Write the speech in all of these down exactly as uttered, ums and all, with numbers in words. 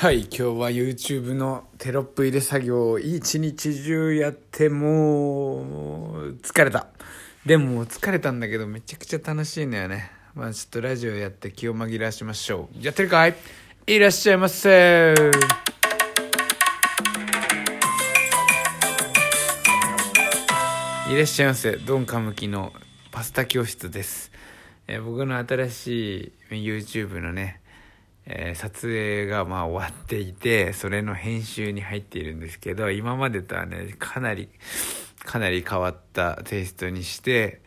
はい、今日は YouTube のテロップ入れ作業を一日中やってもう疲れた。でも疲れたんだけどめちゃくちゃ楽しいんだよね。まあちょっとラジオやって気を紛らわしましょう。やってるかい？いらっしゃいませ。いらっしゃいませ。ドンカムキのパスタ教室です。えー、僕の新しい YouTube のね。えー、撮影がまあ終わっていて、それの編集に入っているんですけど、今までとはねかなりかなり変わったテイストにして、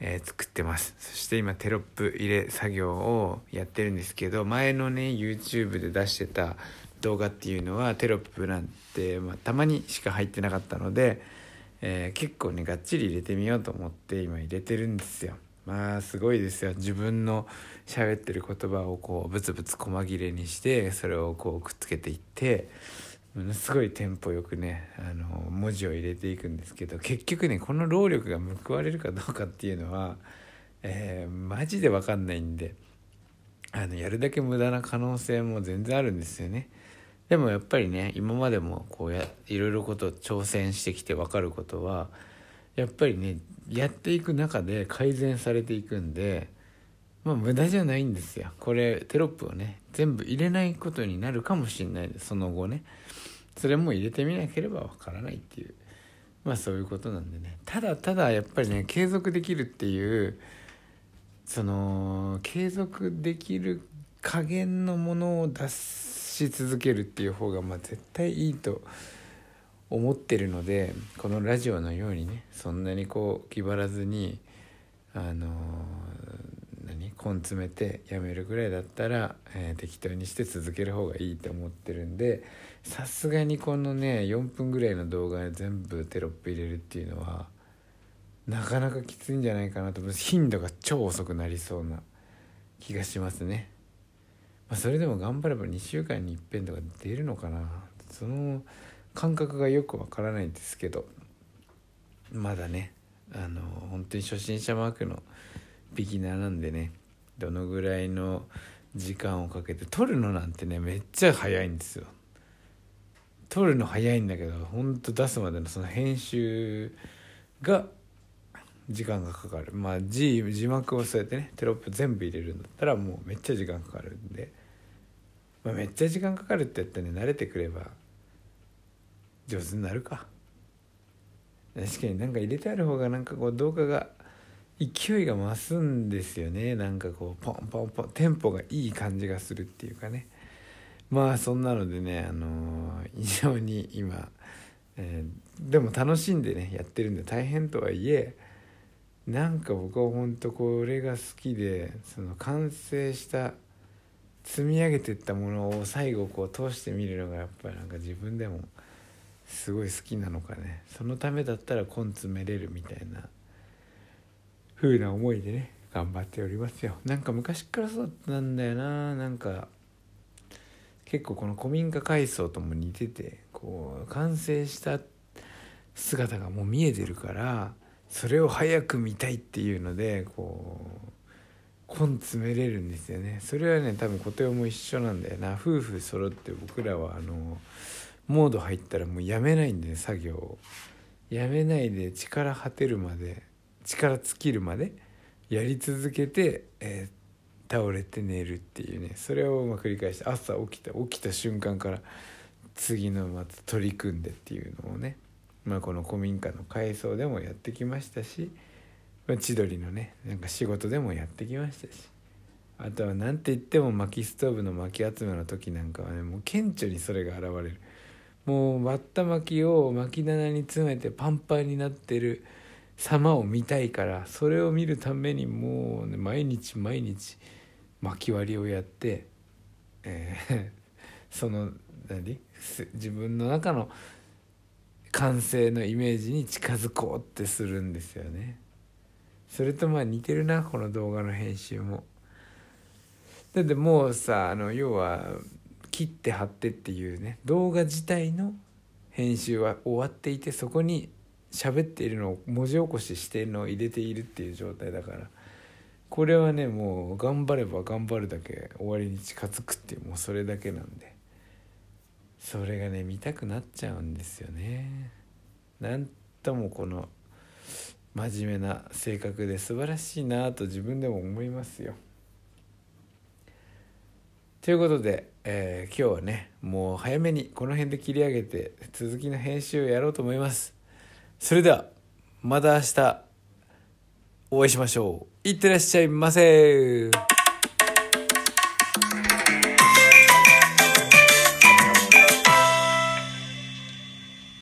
えー、作ってます。そして今テロップ入れ作業をやってるんですけど、前のね YouTube で出してた動画っていうのはテロップなんて、まあ、たまにしか入ってなかったので、えー、結構ねがっちり入れてみようと思って今入れてるんですよ。まあすごいですよ。自分の喋ってる言葉をこうブツブツ細切れにして、それをこうくっつけていって、ものすごいテンポよくねあの文字を入れていくんですけど、結局ねこの労力が報われるかどうかっていうのは、えー、マジで分かんないんで、あのやるだけ無駄な可能性も全然あるんですよね。でもやっぱりね今までもこうやいろいろこと挑戦してきて分かることは、やっぱりねやっていく中で改善されていくんで、まあ無駄じゃないんですよ。これテロップをね全部入れないことになるかもしれないです。その後ねそれも入れてみなければわからないっていう、まあそういうことなんでね。ただただやっぱりね継続できるっていう、その継続できる加減のものを出し続けるっていう方がまあ絶対いいと思ってるので、このラジオのようにねそんなにこう気張らずにあの何根詰めてやめるぐらいだったら、えー、適当にして続ける方がいいと思ってるんで、さすがにこのねよんぷんぐらいの動画で全部テロップ入れるっていうのはなかなかきついんじゃないかなと、頻度が超遅くなりそうな気がしますね。まあ、それでも頑張ればにしゅうかんに一遍とか出るのかな、その感覚がよくわからないんですけど、まだねあの本当に初心者マークのビギナーなんでね、どのぐらいの時間をかけて撮るのなんてねめっちゃ早いんですよ。撮るの早いんだけど本当出すまでのその編集が時間がかかる。まあ字字幕をそうやってねテロップ全部入れるんだったらもうめっちゃ時間かかるんで、まあ、めっちゃ時間かかるってやってね慣れてくれば上手になるか。確かになんか入れてある方がなんかこう動画が勢いが増すんですよね。なんかこうポンポンポンテンポがいい感じがするっていうかね。まあそんなのでねあのー、非常に今、えー、でも楽しんでねやってるんで、大変とはいえなんか僕は本当これが好きで、その完成した積み上げてったものを最後こう通してみるのがやっぱりなんか自分でもすごい好きなのかね。そのためだったら根詰めれるみたいな風な思いでね頑張っておりますよ。なんか昔からそうなんだよな。なんか結構この古民家改装とも似てて、こう完成した姿がもう見えてるから、それを早く見たいっていうのでこう根詰めれるんですよね。それはね多分小手夫も一緒なんだよな。夫婦揃って僕らはあのモード入ったらもうやめないんで、ね、作業をやめないで力果てるまで力尽きるまでやり続けて、えー、倒れて寝るっていうね、それをまあ繰り返して、朝起きた起きた瞬間から次のまた取り組んでっていうのをね、まあ、この古民家の改装でもやってきましたし、まあ、千鳥のねなんか仕事でもやってきましたし、あとはなんて言っても薪ストーブの薪集めの時なんかはねもう顕著にそれが現れる。もう割った薪を薪棚に詰めてパンパンになってる様を見たいから、それを見るためにもう、ね、毎日毎日薪割りをやって、えー、その何自分の中の完成のイメージに近づこうってするんですよね。それとまあ似てるなこの動画の編集も。だってもうさあの要は切って貼ってっていうね動画自体の編集は終わっていて、そこに喋っているのを文字起こししているのを入れているっていう状態だから、これはねもう頑張れば頑張るだけ終わりに近づくっていう、もうそれだけなんで、それがね見たくなっちゃうんですよね。なんともこの真面目な性格で素晴らしいなと自分でも思いますよ。ということで、えー、今日はねもう早めにこの辺で切り上げて続きの編集をやろうと思います。それではまた明日お会いしましょう。いってらっしゃいませ。